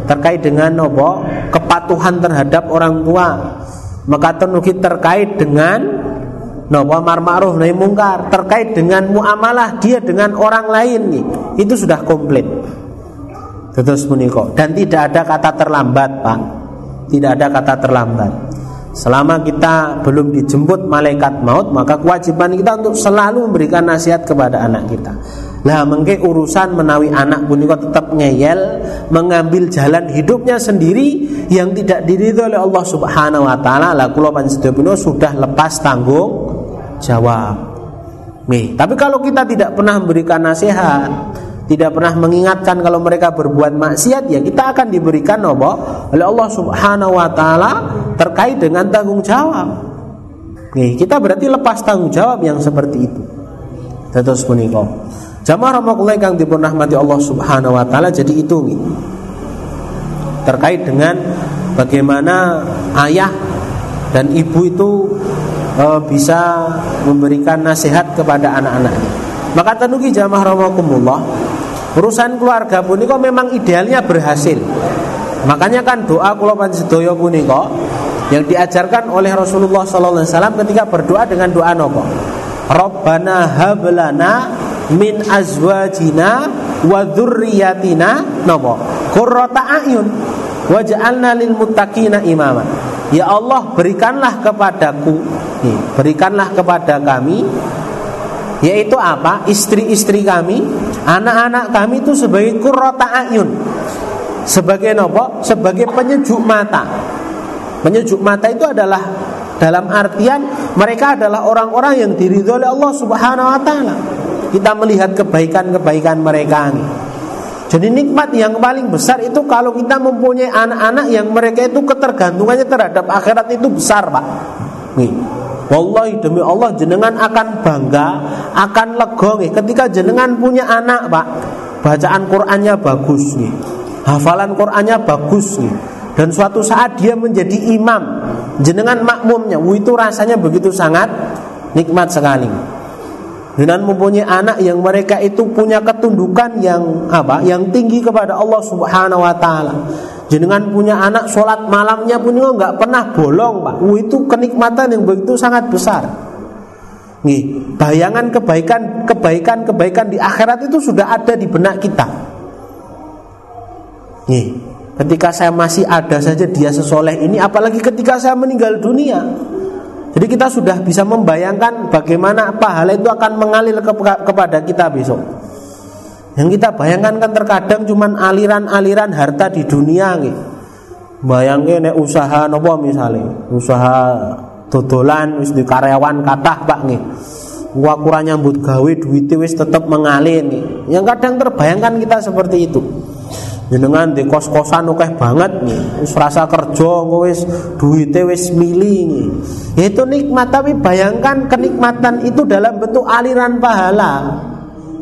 terkait dengan apa? Kepatuhan terhadap orang tua. Maka tenuki terkait dengan napa ma'ruf nahi mungkar, terkait dengan muamalah dia dengan orang lain nggih. Itu sudah komplit. Terus punika dan tidak ada kata terlambat Pak. Tidak ada kata terlambat. Selama kita belum dijemput malaikat maut, maka kewajiban kita untuk selalu memberikan nasihat kepada anak kita. Lah mengke urusan menawi anak punika tetap ngeyel, mengambil jalan hidupnya sendiri yang tidak diridhoi oleh Allah Subhanahu wa taala, la kula panjenengan punika sudah lepas tanggung jawab. Nih, tapi kalau kita tidak pernah memberikan nasihat, tidak pernah mengingatkan kalau mereka berbuat maksiat, ya kita akan diberikan apa oleh Allah Subhanahu wa taala terkait dengan tanggung jawab. Nih, kita berarti lepas tanggung jawab yang seperti itu. Terus punika. Jamaah rahmatullah kang dipun rahmati Allah Subhanahu wa taala, jadi itu nih. Terkait dengan bagaimana ayah dan ibu itu uh, bisa memberikan nasihat kepada anak-anaknya. Maka tenuki jamaah rahmatullah, urusan keluarga punika memang idealnya berhasil. Makanya kan doa kula panjenengan punika yang diajarkan oleh Rasulullah sallallahu alaihi wasallam ketika berdoa dengan doa napa? Rabbana hab lana min azwajina wa dzurriyyatina napa? Qurrata a'yun waj'alna lil muttaqina imama. Ya Allah, berikanlah kepadaku, berikanlah kepada kami, yaitu apa? Istri-istri kami, anak-anak kami itu sebagai qurrata ayun. Sebagai nopo? Sebagai penyejuk mata. Penyejuk mata itu adalah dalam artian mereka adalah orang-orang yang diridhoi oleh Allah Subhanahu wa taala. Kita melihat kebaikan-kebaikan mereka. Jadi nikmat yang paling besar itu kalau kita mempunyai anak-anak yang mereka itu ketergantungannya terhadap akhirat itu besar, Pak. Nih. Wallahi demi Allah jenengan akan bangga, akan lega nggih ketika jenengan punya anak, Pak. Bacaan Qur'annya bagus nggih. Hafalan Qur'annya bagus nggih. Dan suatu saat dia menjadi imam, jenengan makmumnya. Wuh, itu rasanya begitu sangat nikmat sekali. Dengan mempunyai anak yang mereka itu punya ketundukan yang apa? Yang tinggi kepada Allah Subhanahu wa taala. Jenengan punya anak sholat malamnya punika enggak pernah bolong, Pak. Wuh, itu kenikmatan yang begitu sangat besar. Nih, bayangan kebaikan, kebaikan, kebaikan di akhirat itu sudah ada di benak kita. Nih, ketika saya masih ada saja dia sesoleh ini, apalagi ketika saya meninggal dunia. Jadi kita sudah bisa membayangkan bagaimana pahala itu akan mengalir ke, kepada kita besok. Yang kita bayangkan kan terkadang cuman aliran-aliran harta di dunia gitu. Bayangin nek usaha nopo misalnya, usaha dodolan wis di karyawan kathah Pak nggih. Wah kurang nyambut gawe duwite wis tetep mengalir nggih. Yang kadang terbayangkan kita seperti itu. Jenengan di kos-kosan akeh banget nggih. Wis rasa kerja engko wis duwite wis mili nggih. Itu nikmat, tapi bayangkan kenikmatan itu dalam bentuk aliran pahala.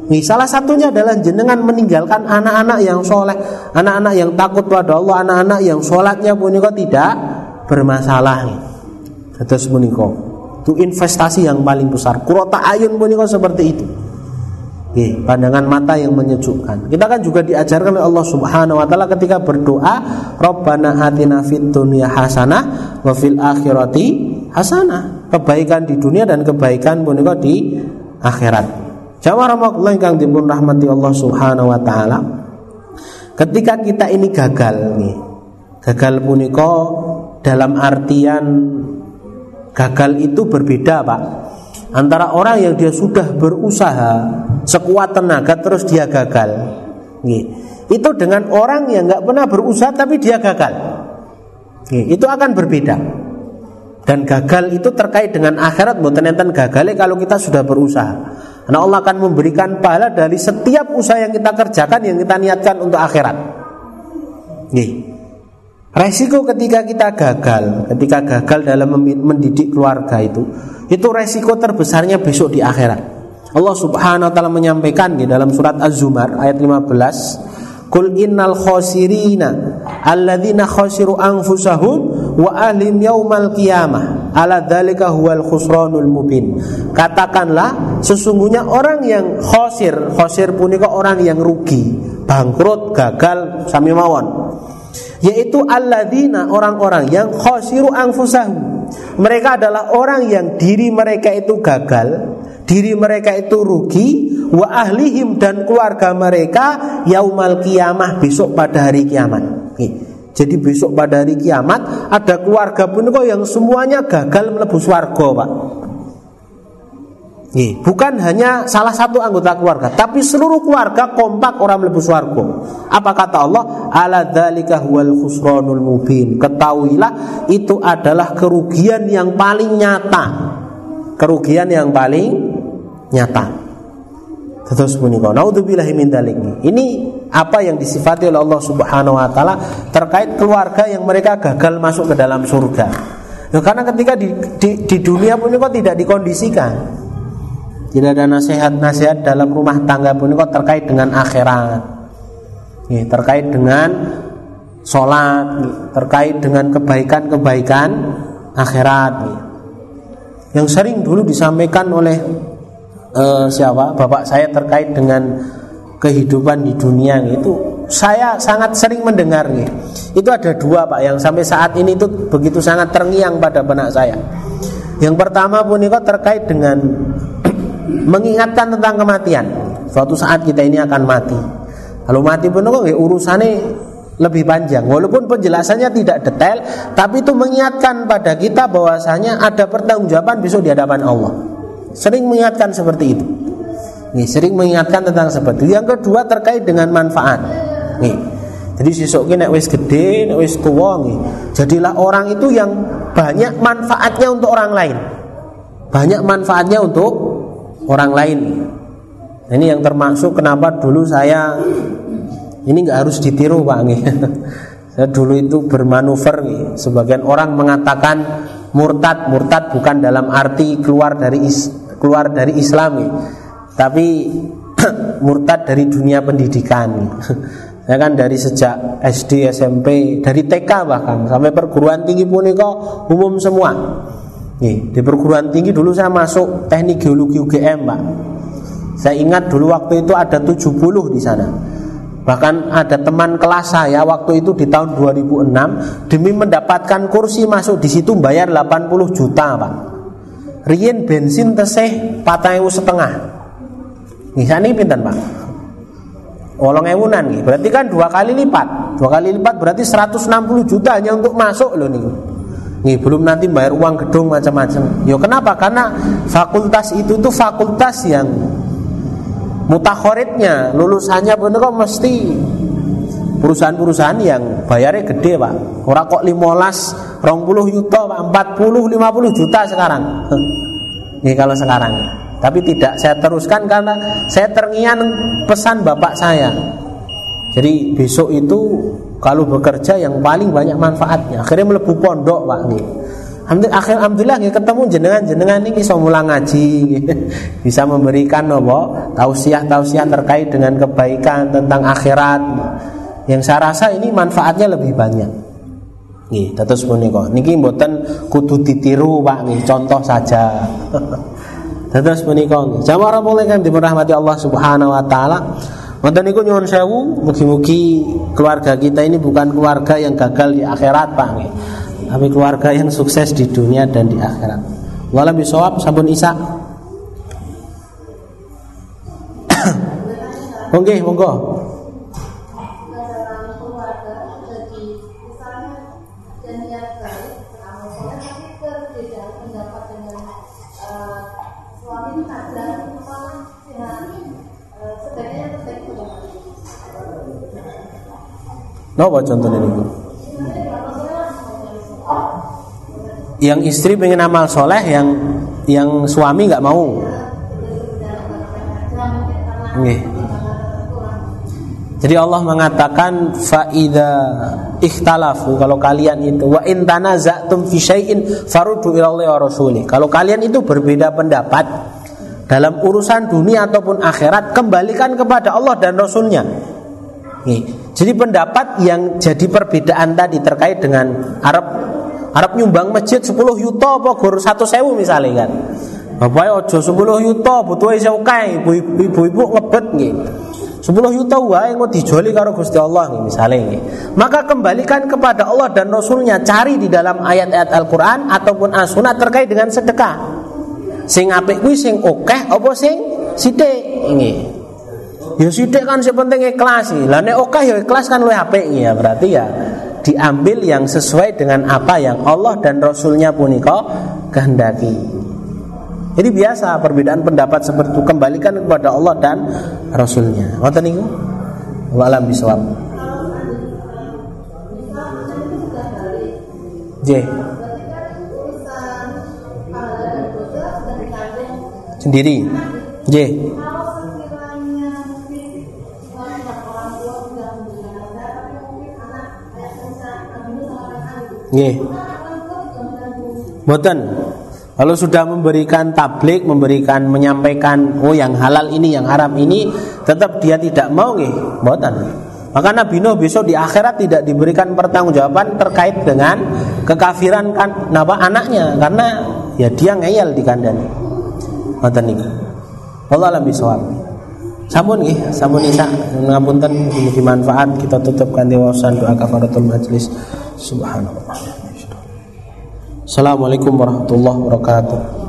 Nih, salah satunya adalah jenengan meninggalkan anak-anak yang soleh, anak-anak yang takut pada Allah, anak-anak yang sholatnya punika tidak bermasalah. Terus punika itu investasi yang paling besar. Qurrata ayun punika seperti itu. Nih, pandangan mata yang menyejukkan. Kita kan juga diajarkan oleh Allah Subhanahu wa taala ketika berdoa, Rabbana atina fid dunya hasanah wa fil akhirati hasanah. Kebaikan di dunia dan kebaikan punika di akhirat. Jamaah rahmatullahi kang dipun rahmati Allah Subhanahu wa taala. Ketika kita ini gagal nih. Gagal punika dalam artian gagal itu berbeda, Pak. Antara orang yang dia sudah berusaha sekuat tenaga terus dia gagal. Nih. Itu dengan orang yang enggak pernah berusaha tapi dia gagal. Nih, itu akan berbeda. Dan gagal itu terkait dengan akhirat, mboten enten gagale kalau kita sudah berusaha. Nah, Allah akan memberikan pahala dari setiap usaha yang kita kerjakan, yang kita niatkan untuk akhirat. Nih. Resiko ketika kita gagal, ketika gagal dalam mendidik keluarga itu, itu resiko terbesarnya besok di akhirat. Allah Subhanahu wa taala menyampaikan di dalam surat Az-Zumar ayat lima belas, "Qul innal khasirina alladzina khasiru anfusahum wa ahlim yaumal qiyamah." Ala dzalika huwal khusranul mubin. Katakanlah sesungguhnya orang yang khosir, khosir punika orang yang rugi, bangkrut, gagal sami mawon. Yaitu alladzina orang-orang yang khasiru anfusahum. Mereka adalah orang yang diri mereka itu gagal, diri mereka itu rugi, wa ahlihim dan keluarga mereka yaumal qiyamah besok pada hari kiamat. Jadi besok pada hari kiamat ada keluarga punika yang semuanya gagal mlebu swarga, Pak. Nggih, bukan hanya salah satu anggota keluarga, tapi seluruh keluarga kompak orang mlebu swarga. Apa kata Allah? Ala dzalika huwal khusranul mubin. Ketahuilah itu adalah kerugian yang paling nyata. Kerugian yang paling nyata. Terus punika, naudzubillahi min dzalik. Ini apa yang disifati oleh Allah Subhanahu wa taala terkait keluarga yang mereka gagal masuk ke dalam surga. Ya, karena ketika di, di, di dunia punika tidak dikondisikan. Tidak ada nasihat-nasihat dalam rumah tangga punika terkait dengan akhirat. Nggih, terkait dengan salat, terkait dengan kebaikan-kebaikan akhirat. Yang sering dulu disampaikan oleh Uh, siapa bapak saya terkait dengan kehidupan di dunia itu saya sangat sering mendengarnya. Itu ada dua, Pak, yang sampai saat ini itu begitu sangat terngiang pada benak saya. Yang pertama punika terkait dengan mengingatkan tentang kematian. Suatu saat kita ini akan mati. Kalau mati punika nggih urusane lebih panjang. Walaupun penjelasannya tidak detail, tapi itu mengingatkan pada kita bahwasanya ada pertanggungjawaban besok di hadapan Allah. Sering mengingatkan seperti itu. Nih, sering mengingatkan tentang seperti itu. Yang kedua terkait dengan manfaat. Nih. Jadi sesuk ki nek wis gedhe, nek wis tuwa nggih, jadilah orang itu yang banyak manfaatnya untuk orang lain. Banyak manfaatnya untuk orang lain. Ini yang termasuk kenapa dulu saya ini enggak harus ditiru, Pak, nggih. Saya dulu itu bermanuver nggih. Sebagian orang mengatakan murtad, murtad bukan dalam arti keluar dari is, keluar dari Islam ya. Tapi murtad dari dunia pendidikan. Saya kan dari sejak S D, S M P, dari T K bahkan sampai perguruan tinggi punika umum semua. Nih, di perguruan tinggi dulu saya masuk teknik geologi U G M, Pak. Saya ingat dulu waktu itu ada tujuh puluh di sana. Bahkan ada teman kelas saya waktu itu di tahun dua ribu enam demi mendapatkan kursi masuk di situ bayar delapan puluh juta, Pak. Rien bensin tesih empat ewu setengah. Ngisane pinten, Pak? wolong ewunan nggih. Berarti kan dua kali lipat. dua kali lipat berarti seratus enam puluh juta hanya untuk masuk lho niku. Nih, belum nanti bayar uang gedung macam-macam. Yo kenapa? Karena fakultas itu tuh fakultas yang mutakhoritnya, lulusannya bener kok mesti perusahaan-perusahaan yang bayarnya gede, Pak. Ora kok lima belas, dua puluh juta, Pak. empat puluh, lima puluh juta sekarang. Nih kalau sekarang. Tapi tidak saya teruskan karena saya terngian pesan bapak saya. Jadi besok itu kalau bekerja yang paling banyak manfaatnya. Akhirnya melebu pondok, Pak. Nih. Alhamdulillah ketemu jenengan-jenengan ini bisa mulang ngaji, bisa memberikan nopo tausiah-tausiah terkait dengan kebaikan tentang akhirat. Yang saya rasa ini manfaatnya lebih banyak. Nggih, terus menika. Niki mboten kudu ditiru, Pak, nggih, contoh saja. Terus menika. Jamaah mulih kang dirahmati Allah Subhanahu wa taala. Wonten niku nyuwun sewu, mugi-mugi keluarga kita ini bukan keluarga yang gagal di akhirat, Pak, nggih. Kami keluarga yang sukses di dunia dan di akhirat. Wala bisawab sabun isa. Monggo, monggo. Napa contohnya niku? Yang istri pengen amal soleh, yang yang suami nggak mau. Nggih. Jadi Allah mengatakan faida ikhtalafu, kalau kalian itu wa in tanaza'tum fi syai'in faruddu ila Allahi wa rasulih. Kalau kalian itu berbeda pendapat dalam urusan dunia ataupun akhirat, kembalikan kepada Allah dan Rasulnya. Nggih. Jadi pendapat yang jadi perbedaan tadi terkait dengan Arab Arab nyumbang masjid sepuluh yuta apa gur satu sewu misalnya kan. Bapae aja sepuluh yuta butuhe sewu kae, ibu-ibu ngebet nggih. sepuluh yuta wae engko dijoli karo Gusti Allah nggih misale nggih. Maka kembalikan kepada Allah dan Rasulnya, cari di dalam ayat-ayat Al-Qur'an ataupun As-Sunnah terkait dengan sedekah. Sing apik kuwi sing akeh apa sing sithik nggih. Ya sithik kan sing penting ikhlas. Lah nek akeh ya ikhlas kan luwih apik nggih ya berarti ya diambil yang sesuai dengan apa yang Allah dan Rasulnya punika kehendaki. Jadi biasa perbedaan pendapat seperti itu, kembalikan kepada Allah dan Rasulnya. Ngoten niku. Wallahu a'lam bishawab. Nggih. Sendiri. Nggih. Nggih. Mboten. Kalau sudah memberikan tablik, memberikan menyampaikan oh yang halal ini, yang haram ini, tetap dia tidak mau nggih, mboten. Maka Nabi Nuh besok di akhirat tidak diberikan pertanggungjawaban terkait dengan kekafiran kan napa anaknya karena ya dia ngeyel di kandhane. Mboten niki. Wallahu a'lam bishawab. Sampun nggih, sampun isa. Ngapunten mugi manfaat kita tutup kanthi waosan doa kafaratul majlis. Subhanallah. Assalamualaikum warahmatullahi wabarakatuh.